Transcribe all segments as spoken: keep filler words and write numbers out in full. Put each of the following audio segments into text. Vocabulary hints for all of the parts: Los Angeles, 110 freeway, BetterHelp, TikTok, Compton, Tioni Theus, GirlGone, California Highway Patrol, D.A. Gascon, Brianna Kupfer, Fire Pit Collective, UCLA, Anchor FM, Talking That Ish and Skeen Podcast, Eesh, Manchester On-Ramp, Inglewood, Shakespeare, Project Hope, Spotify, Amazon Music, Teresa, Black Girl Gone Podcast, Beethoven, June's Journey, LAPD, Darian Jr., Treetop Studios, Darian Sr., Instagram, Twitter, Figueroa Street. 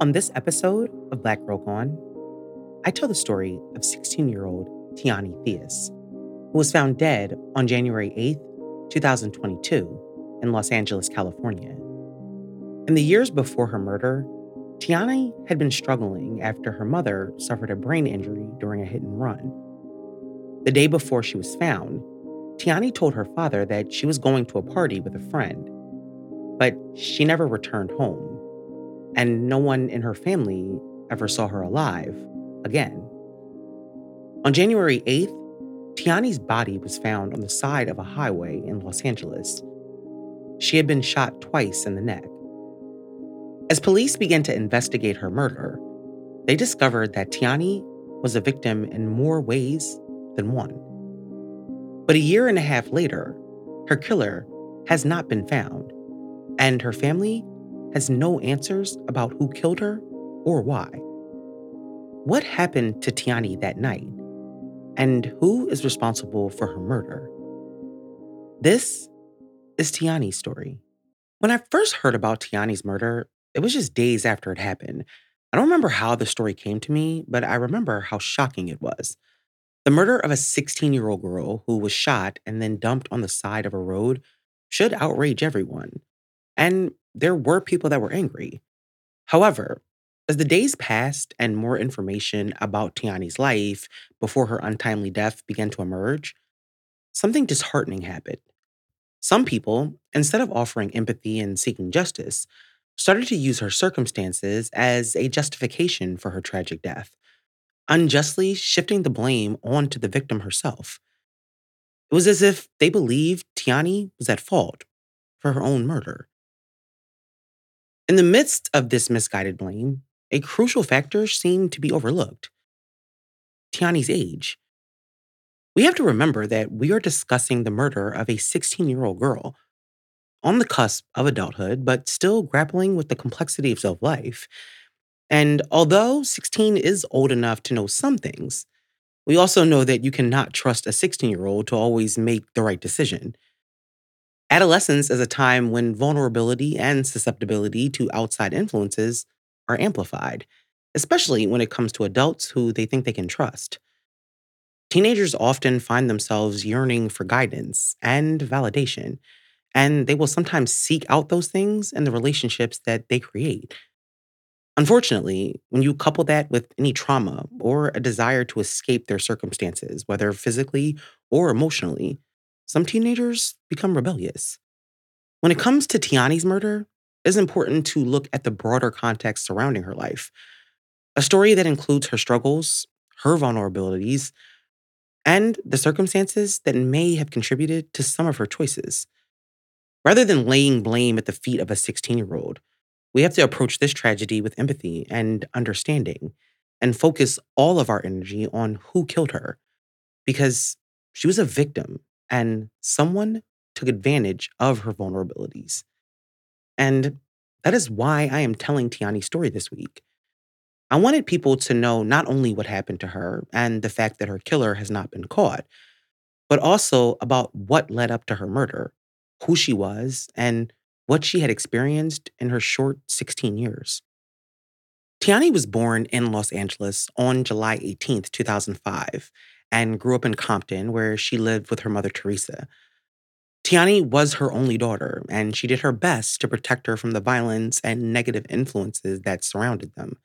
On this episode of Black Girl Gone, I tell the story of sixteen-year-old Tioni Theus, who was found dead on January eighth, twenty twenty-two, in Los Angeles, California. In the years before her murder, Tioni had been struggling after her mother suffered a brain injury during a hit-and-run. The day before she was found, Tioni told her father that she was going to a party with a friend, but she never returned home. And no one in her family ever saw her alive again. On January eighth, Tioni's body was found on the side of a highway in Los Angeles. She had been shot twice in the neck. As police began to investigate her murder, they discovered that Tioni was a victim in more ways than one. But a year and a half later, her killer has not been found, and her family has no answers about who killed her or why. What happened to Tioni that night? And who is responsible for her murder? This is Tioni's story. When I first heard about Tioni's murder, it was just days after it happened. I don't remember how the story came to me, but I remember how shocking it was. The murder of a sixteen-year-old girl who was shot and then dumped on the side of a road should outrage everyone. And there were people that were angry. However, as the days passed and more information about Tioni's life before her untimely death began to emerge, something disheartening happened. Some people, instead of offering empathy and seeking justice, started to use her circumstances as a justification for her tragic death, unjustly shifting the blame onto the victim herself. It was as if they believed Tioni was at fault for her own murder. In the midst of this misguided blame, a crucial factor seemed to be overlooked: Tioni's age. We have to remember that we are discussing the murder of a sixteen-year-old girl on the cusp of adulthood, but still grappling with the complexity of self-life. And although sixteen is old enough to know some things, we also know that you cannot trust a sixteen-year-old to always make the right decision. Adolescence is a time when vulnerability and susceptibility to outside influences are amplified, especially when it comes to adults who they think they can trust. Teenagers often find themselves yearning for guidance and validation, and they will sometimes seek out those things in the relationships that they create. Unfortunately, when you couple that with any trauma or a desire to escape their circumstances, whether physically or emotionally, some teenagers become rebellious. When it comes to Tioni's murder, it is important to look at the broader context surrounding her life, a story that includes her struggles, her vulnerabilities, and the circumstances that may have contributed to some of her choices. Rather than laying blame at the feet of a sixteen-year-old, we have to approach this tragedy with empathy and understanding and focus all of our energy on who killed her, because she was a victim. And someone took advantage of her vulnerabilities. And that is why I am telling Tioni's story this week. I wanted people to know not only what happened to her and the fact that her killer has not been caught, but also about what led up to her murder, who she was, and what she had experienced in her short sixteen years. Tioni was born in Los Angeles on July eighteenth, two thousand five, and grew up in Compton, where she lived with her mother, Teresa. Tioni was her only daughter, and she did her best to protect her from the violence and negative influences that surrounded them.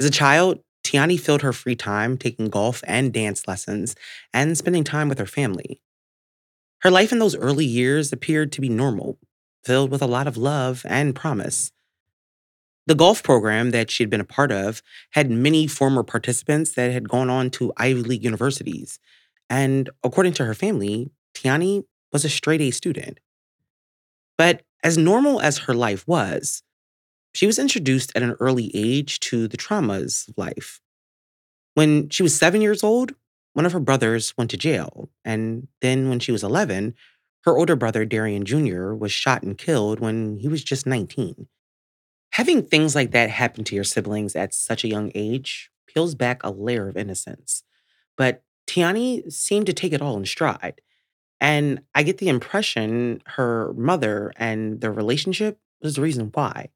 As a child, Tioni filled her free time taking golf and dance lessons and spending time with her family. Her life in those early years appeared to be normal, filled with a lot of love and promise. The golf program that she had been a part of had many former participants that had gone on to Ivy League universities, and according to her family, Tioni was a straight-A student. But as normal as her life was, she was introduced at an early age to the traumas of life. When she was seven years old, one of her brothers went to jail. And then when she was eleven, her older brother, Darian Junior, was shot and killed when he was just nineteen. Having things like that happen to your siblings at such a young age peels back a layer of innocence. But Tioni seemed to take it all in stride. And I get the impression her mother and their relationship was the reason why.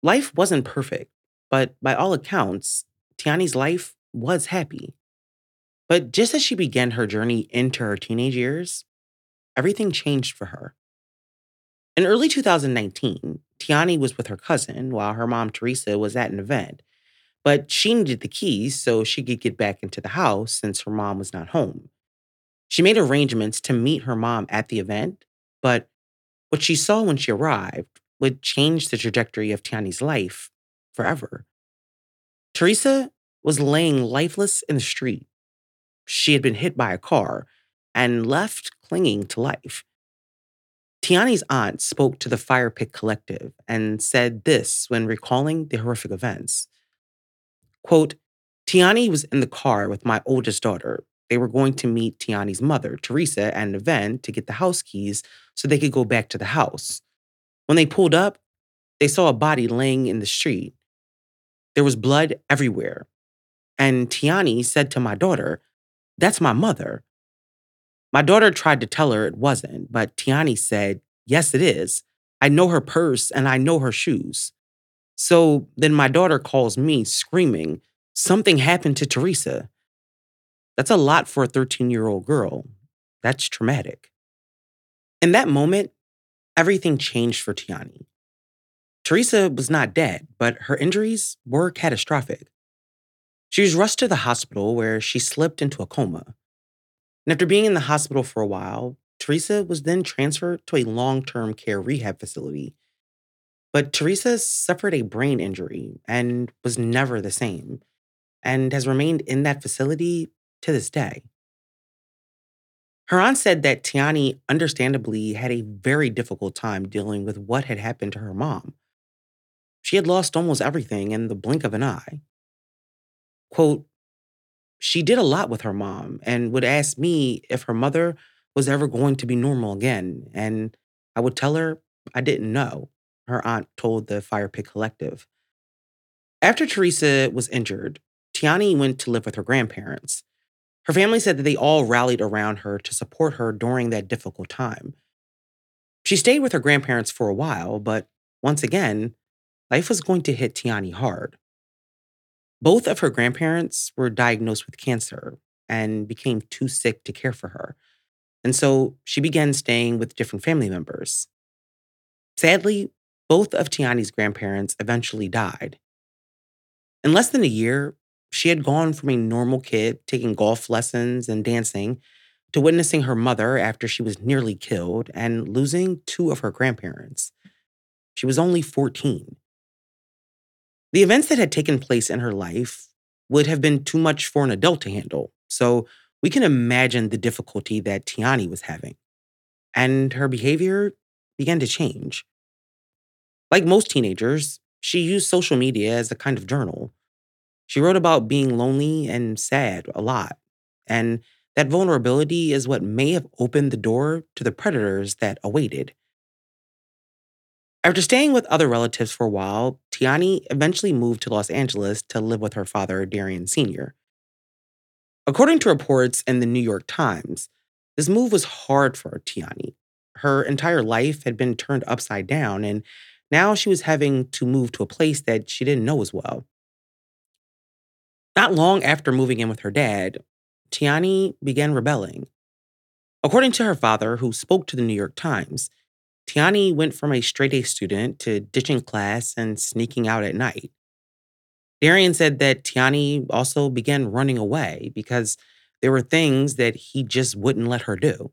Life wasn't perfect, but by all accounts, Tioni's life was happy. But just as she began her journey into her teenage years, everything changed for her. In early two thousand nineteen, Tioni was with her cousin while her mom, Teresa, was at an event. But she needed the keys so she could get back into the house since her mom was not home. She made arrangements to meet her mom at the event, but what she saw when she arrived would change the trajectory of Tioni's life forever. Teresa was laying lifeless in the street. She had been hit by a car and left clinging to life. Tioni's aunt spoke to the Fire Pit Collective and said this when recalling the horrific events. Quote, Tioni was in the car with my oldest daughter. They were going to meet Tioni's mother, Teresa, at an event to get the house keys so they could go back to the house. When they pulled up, they saw a body laying in the street. There was blood everywhere. And Tioni said to my daughter, that's my mother. My daughter tried to tell her it wasn't, but Tioni said, yes, it is. I know her purse and I know her shoes. So then my daughter calls me screaming, something happened to Teresa. That's a lot for a thirteen-year-old girl. That's traumatic. In that moment, everything changed for Tioni. Teresa was not dead, but her injuries were catastrophic. She was rushed to the hospital where she slipped into a coma. And after being in the hospital for a while, Teresa was then transferred to a long-term care rehab facility. But Teresa suffered a brain injury and was never the same, and has remained in that facility to this day. Her aunt said that Tioni understandably had a very difficult time dealing with what had happened to her mom. She had lost almost everything in the blink of an eye. Quote, she did a lot with her mom and would ask me if her mother was ever going to be normal again, and I would tell her I didn't know, her aunt told the Fire Pit Collective. After Teresa was injured, Tioni went to live with her grandparents. Her family said that they all rallied around her to support her during that difficult time. She stayed with her grandparents for a while, but once again, life was going to hit Tioni hard. Both of her grandparents were diagnosed with cancer and became too sick to care for her, and so she began staying with different family members. Sadly, both of Tiani's grandparents eventually died. In less than a year, she had gone from a normal kid taking golf lessons and dancing to witnessing her mother after she was nearly killed and losing two of her grandparents. She was only fourteen. The events that had taken place in her life would have been too much for an adult to handle, so we can imagine the difficulty that Tioni was having. And her behavior began to change. Like most teenagers, she used social media as a kind of journal. She wrote about being lonely and sad a lot, and that vulnerability is what may have opened the door to the predators that awaited. After staying with other relatives for a while, Tioni eventually moved to Los Angeles to live with her father, Darian Senior According to reports in the New York Times, this move was hard for Tioni. Her entire life had been turned upside down, and now she was having to move to a place that she didn't know as well. Not long after moving in with her dad, Tioni began rebelling. According to her father, who spoke to the New York Times, Tioni went from a straight-A student to ditching class and sneaking out at night. Darian said that Tioni also began running away because there were things that he just wouldn't let her do.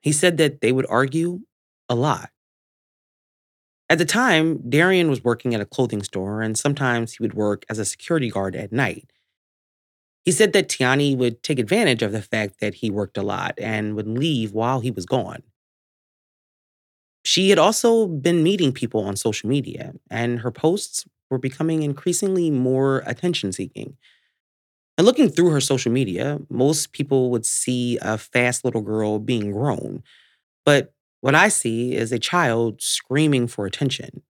He said that they would argue a lot. At the time, Darian was working at a clothing store, and sometimes he would work as a security guard at night. He said that Tioni would take advantage of the fact that he worked a lot and would leave while he was gone. She had also been meeting people on social media, and her posts were becoming increasingly more attention-seeking. And looking through her social media, most people would see a fast little girl being grown. But what I see is a child screaming for attention,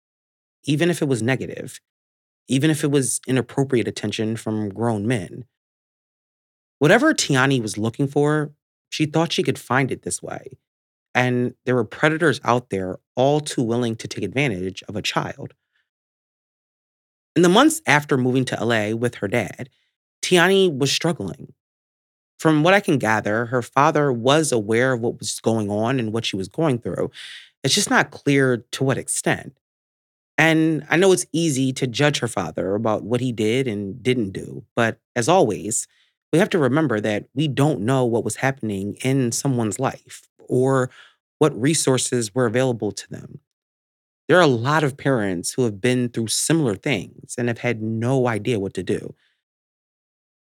even if it was negative, even if it was inappropriate attention from grown men. Whatever Tioni was looking for, she thought she could find it this way. And there were predators out there all too willing to take advantage of a child. In the months after moving to L A with her dad, Tioni was struggling. From what I can gather, her father was aware of what was going on and what she was going through. It's just not clear to what extent. And I know it's easy to judge her father about what he did and didn't do, but as always, we have to remember that we don't know what was happening in someone's life or what resources were available to them. There are a lot of parents who have been through similar things and have had no idea what to do.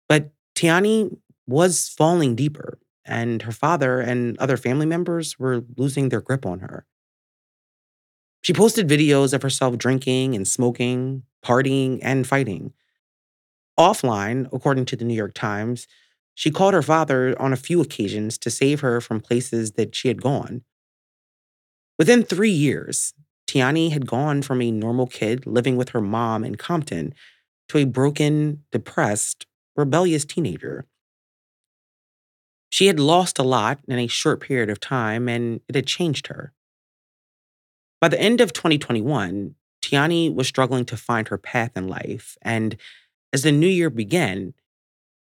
But Tioni was falling deeper, and her father and other family members were losing their grip on her. She posted videos of herself drinking and smoking, partying, and fighting. Offline, according to the New York Times, she called her father on a few occasions to save her from places that she had gone. Within three years, Tioni had gone from a normal kid living with her mom in Compton to a broken, depressed, rebellious teenager. She had lost a lot in a short period of time, and it had changed her. By the end of twenty twenty-one, Tioni was struggling to find her path in life, and as the new year began,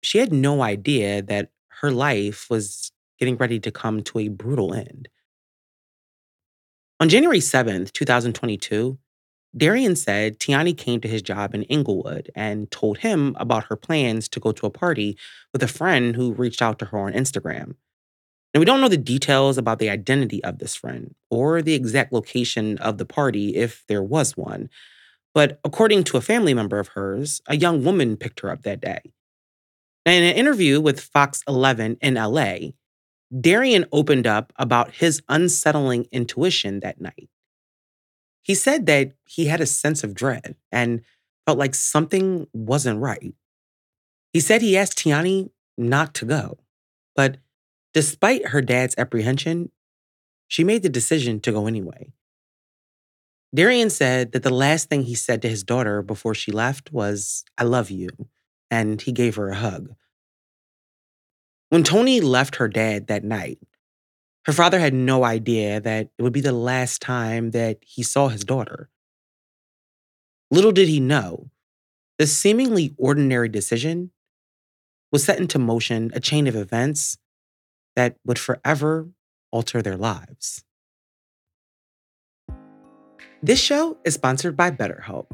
she had no idea that her life was getting ready to come to a brutal end. On January seventh, twenty twenty-two, Darian said Tioni came to his job in Inglewood and told him about her plans to go to a party with a friend who reached out to her on Instagram. And we don't know the details about the identity of this friend or the exact location of the party if there was one. But according to a family member of hers, a young woman picked her up that day. Now, in an interview with Fox eleven in L A, Darian opened up about his unsettling intuition that night. He said that he had a sense of dread and felt like something wasn't right. He said he asked Tioni not to go, but despite her dad's apprehension, she made the decision to go anyway. Darian said that the last thing he said to his daughter before she left was, "I love you," and he gave her a hug. When Tioni left her dad that night, her father had no idea that it would be the last time that he saw his daughter. Little did he know, this seemingly ordinary decision was set into motion a chain of events that would forever alter their lives. This show is sponsored by BetterHelp.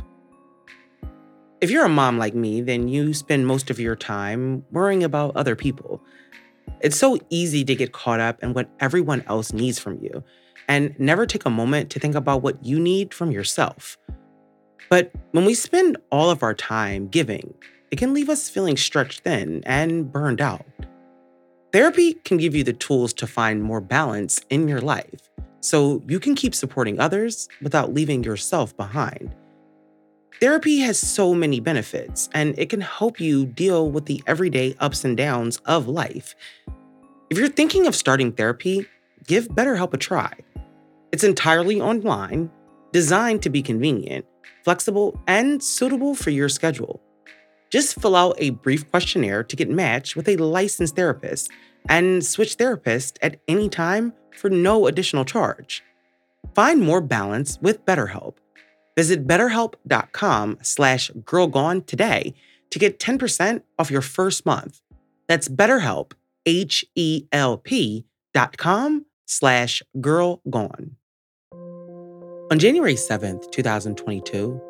If you're a mom like me, then you spend most of your time worrying about other people. It's so easy to get caught up in what everyone else needs from you and never take a moment to think about what you need from yourself. But when we spend all of our time giving, it can leave us feeling stretched thin and burned out. Therapy can give you the tools to find more balance in your life so you can keep supporting others without leaving yourself behind. Therapy has so many benefits, and it can help you deal with the everyday ups and downs of life. If you're thinking of starting therapy, give BetterHelp a try. It's entirely online, designed to be convenient, flexible, and suitable for your schedule. Just fill out a brief questionnaire to get matched with a licensed therapist and switch therapists at any time for no additional charge. Find more balance with BetterHelp. Visit betterhelp.com slash girlgone today to get ten percent off your first month. That's BetterHelp, H E L P dot com slash girlgone. On January seventh, twenty twenty-two,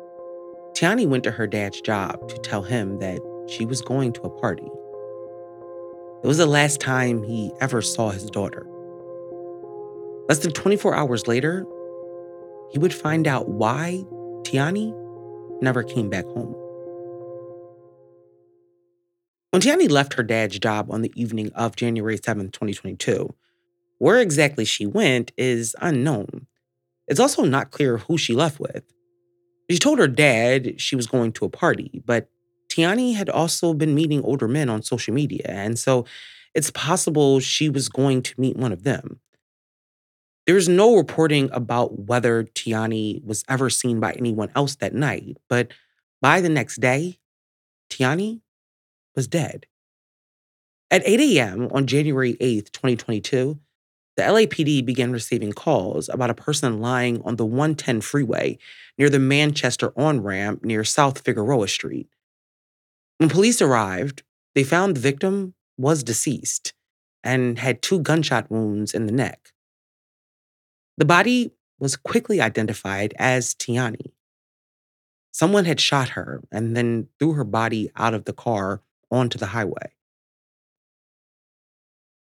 Tioni went to her dad's job to tell him that she was going to a party. It was the last time he ever saw his daughter. Less than twenty-four hours later, he would find out why Tioni never came back home. When Tioni left her dad's job on the evening of January seventh, twenty twenty-two, where exactly she went is unknown. It's also not clear who she left with. She told her dad she was going to a party, but Tioni had also been meeting older men on social media, and so it's possible she was going to meet one of them. There is no reporting about whether Tioni was ever seen by anyone else that night, but by the next day, Tioni was dead. At eight a.m. on January eighth, twenty twenty-two, the L A P D began receiving calls about a person lying on the one ten freeway near the Manchester On-Ramp near South Figueroa Street. When police arrived, they found the victim was deceased and had two gunshot wounds in the neck. The body was quickly identified as Tioni. Someone had shot her and then threw her body out of the car onto the highway.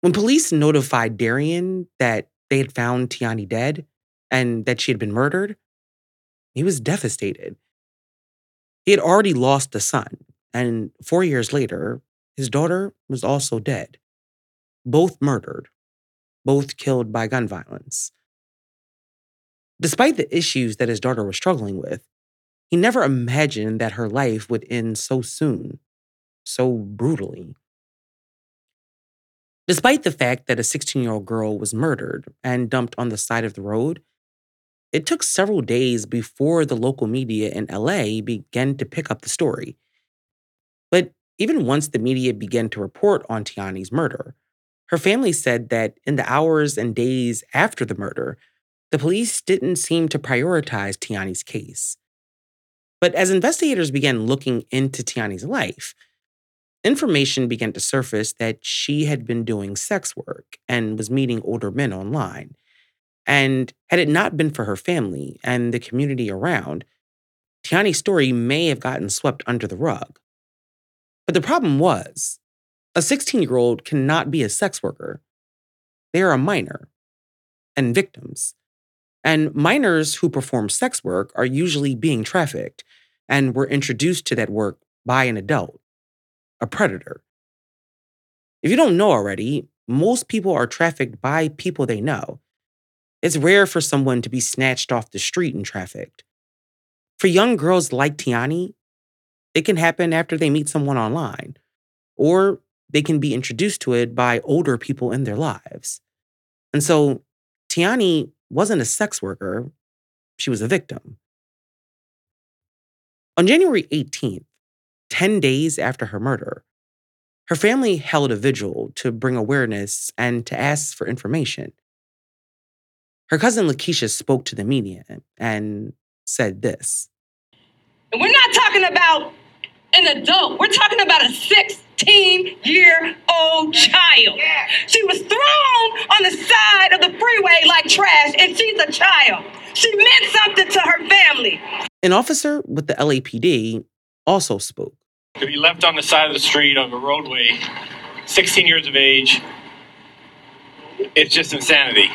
When police notified Darian that they had found Tioni dead and that she had been murdered, he was devastated. He had already lost a son, and four years later, his daughter was also dead. Both murdered, both killed by gun violence. Despite the issues that his daughter was struggling with, he never imagined that her life would end so soon, so brutally. Despite the fact that a sixteen-year-old girl was murdered and dumped on the side of the road, it took several days before the local media in L A began to pick up the story. But even once the media began to report on Tioni's murder, her family said that in the hours and days after the murder, the police didn't seem to prioritize Tioni's case. But as investigators began looking into Tioni's life, information began to surface that she had been doing sex work and was meeting older men online. And had it not been for her family and the community around, Tioni's story may have gotten swept under the rug. But the problem was, a sixteen-year-old cannot be a sex worker. They are a minor and victims. And minors who perform sex work are usually being trafficked and were introduced to that work by an adult. A predator. If you don't know already, most people are trafficked by people they know. It's rare for someone to be snatched off the street and trafficked. For young girls like Tioni, it can happen after they meet someone online, or they can be introduced to it by older people in their lives. And so Tioni wasn't a sex worker, she was a victim. On January eighteenth, ten days after her murder, her family held a vigil to bring awareness and to ask for information. Her cousin Lakeisha spoke to the media and said this. And we're not talking about an adult. We're talking about a sixteen-year-old child. Yeah. She was thrown on the side of the freeway like trash, and she's a child. She meant something to her family. An officer with the L A P D also spoke. To be left on the side of the street on the roadway, sixteen years of age, it's just insanity.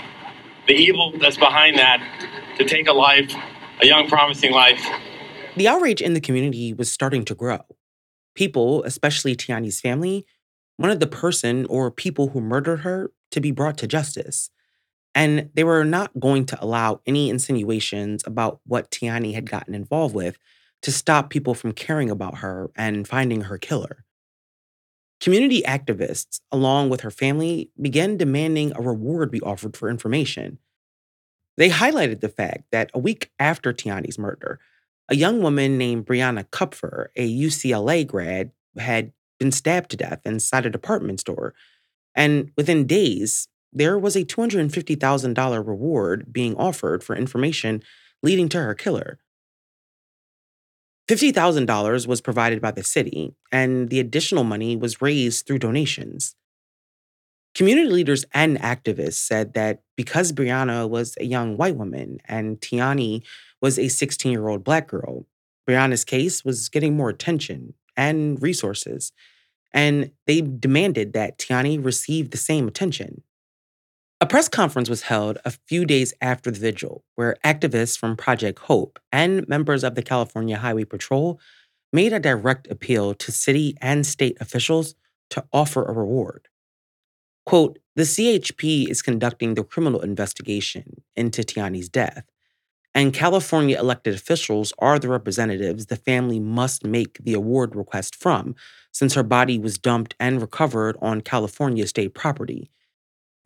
The evil that's behind that, to take a life, a young, promising life. The outrage in the community was starting to grow. People, especially Tiani's family, wanted the person or people who murdered her to be brought to justice. And they were not going to allow any insinuations about what Tioni had gotten involved with to stop people from caring about her and finding her killer. Community activists, along with her family, began demanding a reward be offered for information. They highlighted the fact that a week after Tioni's murder, a young woman named Brianna Kupfer, a U C L A grad, had been stabbed to death inside a department store. And within days, there was a two hundred fifty thousand dollars reward being offered for information leading to her killer. fifty thousand dollars was provided by the city, and the additional money was raised through donations. Community leaders and activists said that because Brianna was a young white woman and Tioni was a sixteen-year-old Black girl, Brianna's case was getting more attention and resources, and they demanded that Tioni receive the same attention. A press conference was held a few days after the vigil, where activists from Project Hope and members of the California Highway Patrol made a direct appeal to city and state officials to offer a reward. Quote, "The C H P is conducting the criminal investigation into Tioni's death, and California elected officials are the representatives the family must make the award request from, since her body was dumped and recovered on California state property.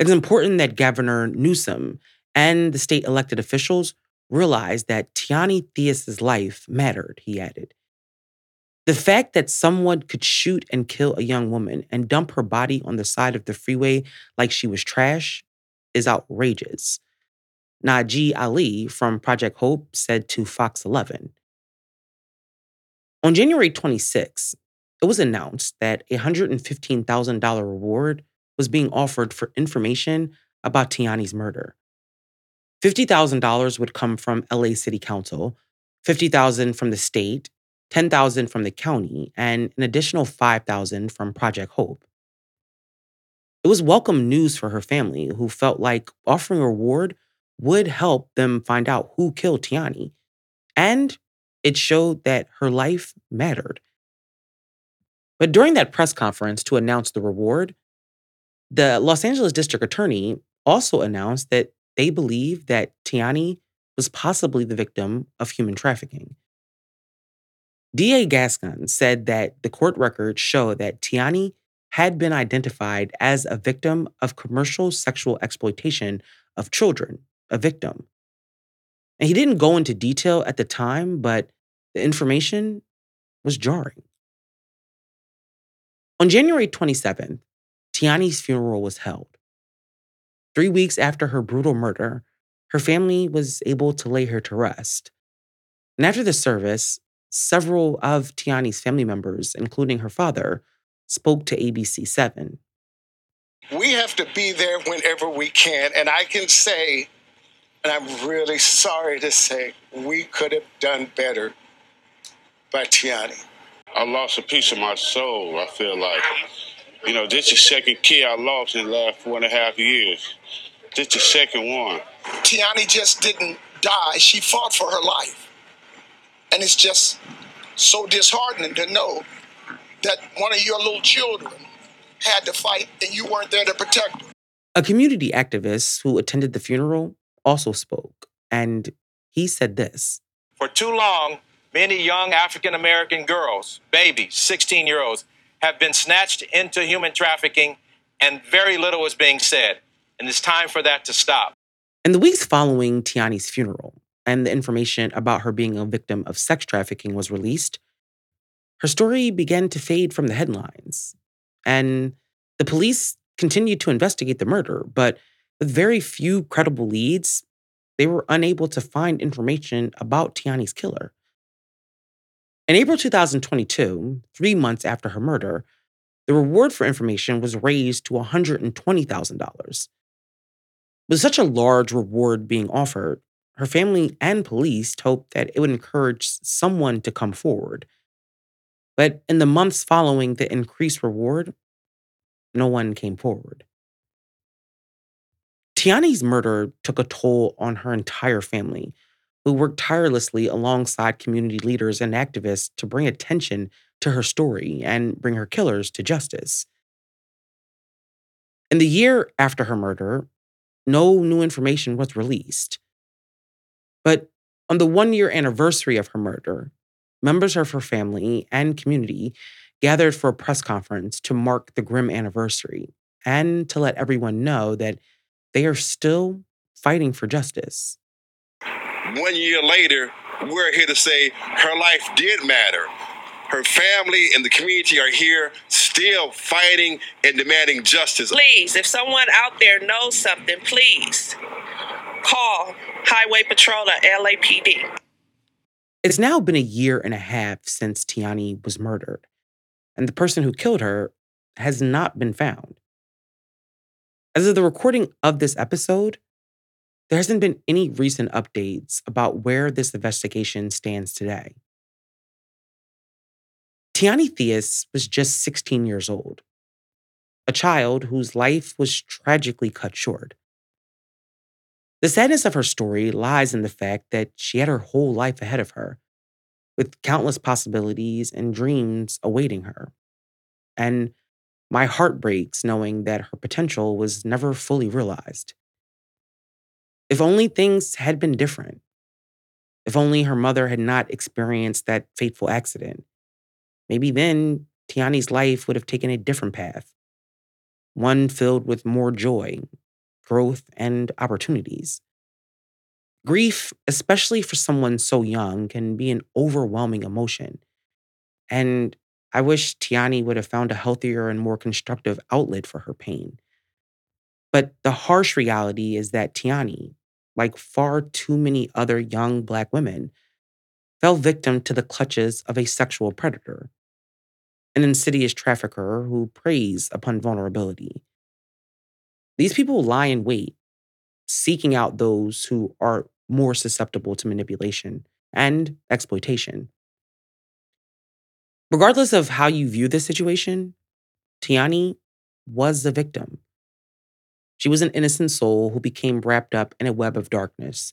It's important that Governor Newsom and the state elected officials realized that Tioni Theus' life mattered," he added. The fact that someone could shoot and kill a young woman and dump her body on the side of the freeway like she was trash is outrageous. Najee Ali from Project Hope said to Fox eleven. On January twenty-sixth, it was announced that a one hundred fifteen thousand dollars reward was being offered for information about Tioni's murder. fifty thousand dollars would come from L A City Council, fifty thousand dollars from the state, ten thousand dollars from the county, and an additional five thousand dollars from Project Hope. It was welcome news for her family, who felt like offering a reward would help them find out who killed Tioni, and it showed that her life mattered. But during that press conference to announce the reward, the Los Angeles District Attorney also announced that they believe that Tioni was possibly the victim of human trafficking. D A Gascon said that the court records show that Tioni had been identified as a victim of commercial sexual exploitation of children, a victim. And he didn't go into detail at the time, but the information was jarring. On January twenty-seventh, Tioni's funeral was held. Three weeks after her brutal murder, her family was able to lay her to rest. And after the service, several of Tioni's family members, including her father, spoke to A B C seven. We have to be there whenever we can. And I can say, and I'm really sorry to say, we could have done better by Tioni. I lost a piece of my soul, I feel like. You know, this is the second kid I lost in the last four and a half years. This is the second one. Tioni just didn't die. She fought for her life. And it's just so disheartening to know that one of your little children had to fight and you weren't there to protect her. A community activist who attended the funeral also spoke, and he said this. For too long, many young African-American girls, babies, sixteen-year-olds, have been snatched into human trafficking, and very little is being said. And it's time for that to stop. In the weeks following Tioni's funeral and the information about her being a victim of sex trafficking was released, her story began to fade from the headlines. And the police continued to investigate the murder, but with very few credible leads, they were unable to find information about Tioni's killer. In April twenty twenty-two, three months after her murder, the reward for information was raised to one hundred twenty thousand dollars. With such a large reward being offered, her family and police hoped that it would encourage someone to come forward. But in the months following the increased reward, no one came forward. Tioni's murder took a toll on her entire family, who worked tirelessly alongside community leaders and activists to bring attention to her story and bring her killers to justice. In the year after her murder, no new information was released. But on the one-year anniversary of her murder, members of her family and community gathered for a press conference to mark the grim anniversary and to let everyone know that they are still fighting for justice. One year later, we're here to say her life did matter. Her family and the community are here still fighting and demanding justice. Please, if someone out there knows something, please call Highway Patrol or L A P D. It's now been a year and a half since Tioni was murdered, and the person who killed her has not been found. As of the recording of this episode, there hasn't been any recent updates about where this investigation stands today. Tioni Theus was just sixteen years old, a child whose life was tragically cut short. The sadness of her story lies in the fact that she had her whole life ahead of her, with countless possibilities and dreams awaiting her. And my heart breaks knowing that her potential was never fully realized. If only things had been different. If only her mother had not experienced that fateful accident. Maybe then Tiani's life would have taken a different path. One filled with more joy, growth, and opportunities. Grief, especially for someone so young, can be an overwhelming emotion. And I wish Tioni would have found a healthier and more constructive outlet for her pain. But the harsh reality is that Tioni, like far too many other young Black women, fell victim to the clutches of a sexual predator, an insidious trafficker who preys upon vulnerability. These people lie in wait, seeking out those who are more susceptible to manipulation and exploitation. Regardless of how you view this situation, Tioni was the victim. She was an innocent soul who became wrapped up in a web of darkness,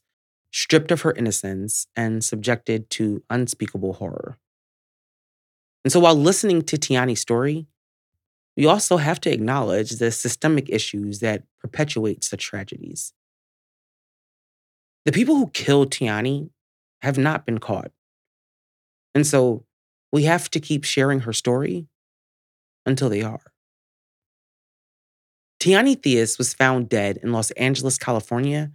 stripped of her innocence, and subjected to unspeakable horror. And so while listening to Tiani's story, we also have to acknowledge the systemic issues that perpetuate such tragedies. The people who killed Tioni have not been caught. And so we have to keep sharing her story until they are. Tioni Theus was found dead in Los Angeles, California,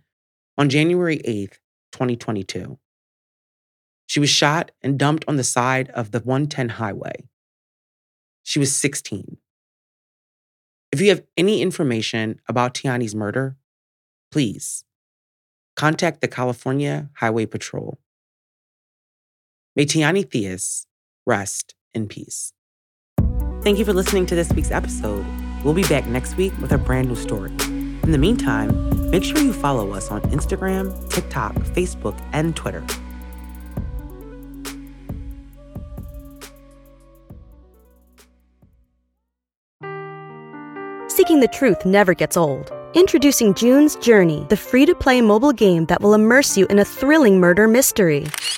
on January eighth, twenty twenty-two. She was shot and dumped on the side of the one ten highway. She was sixteen. If you have any information about Tiani's murder, please contact the California Highway Patrol. May Tioni Theus rest in peace. Thank you for listening to this week's episode. We'll be back next week with a brand new story. In the meantime, make sure you follow us on Instagram, TikTok, Facebook, and Twitter. Seeking the truth never gets old. Introducing June's Journey, the free-to-play mobile game that will immerse you in a thrilling murder mystery.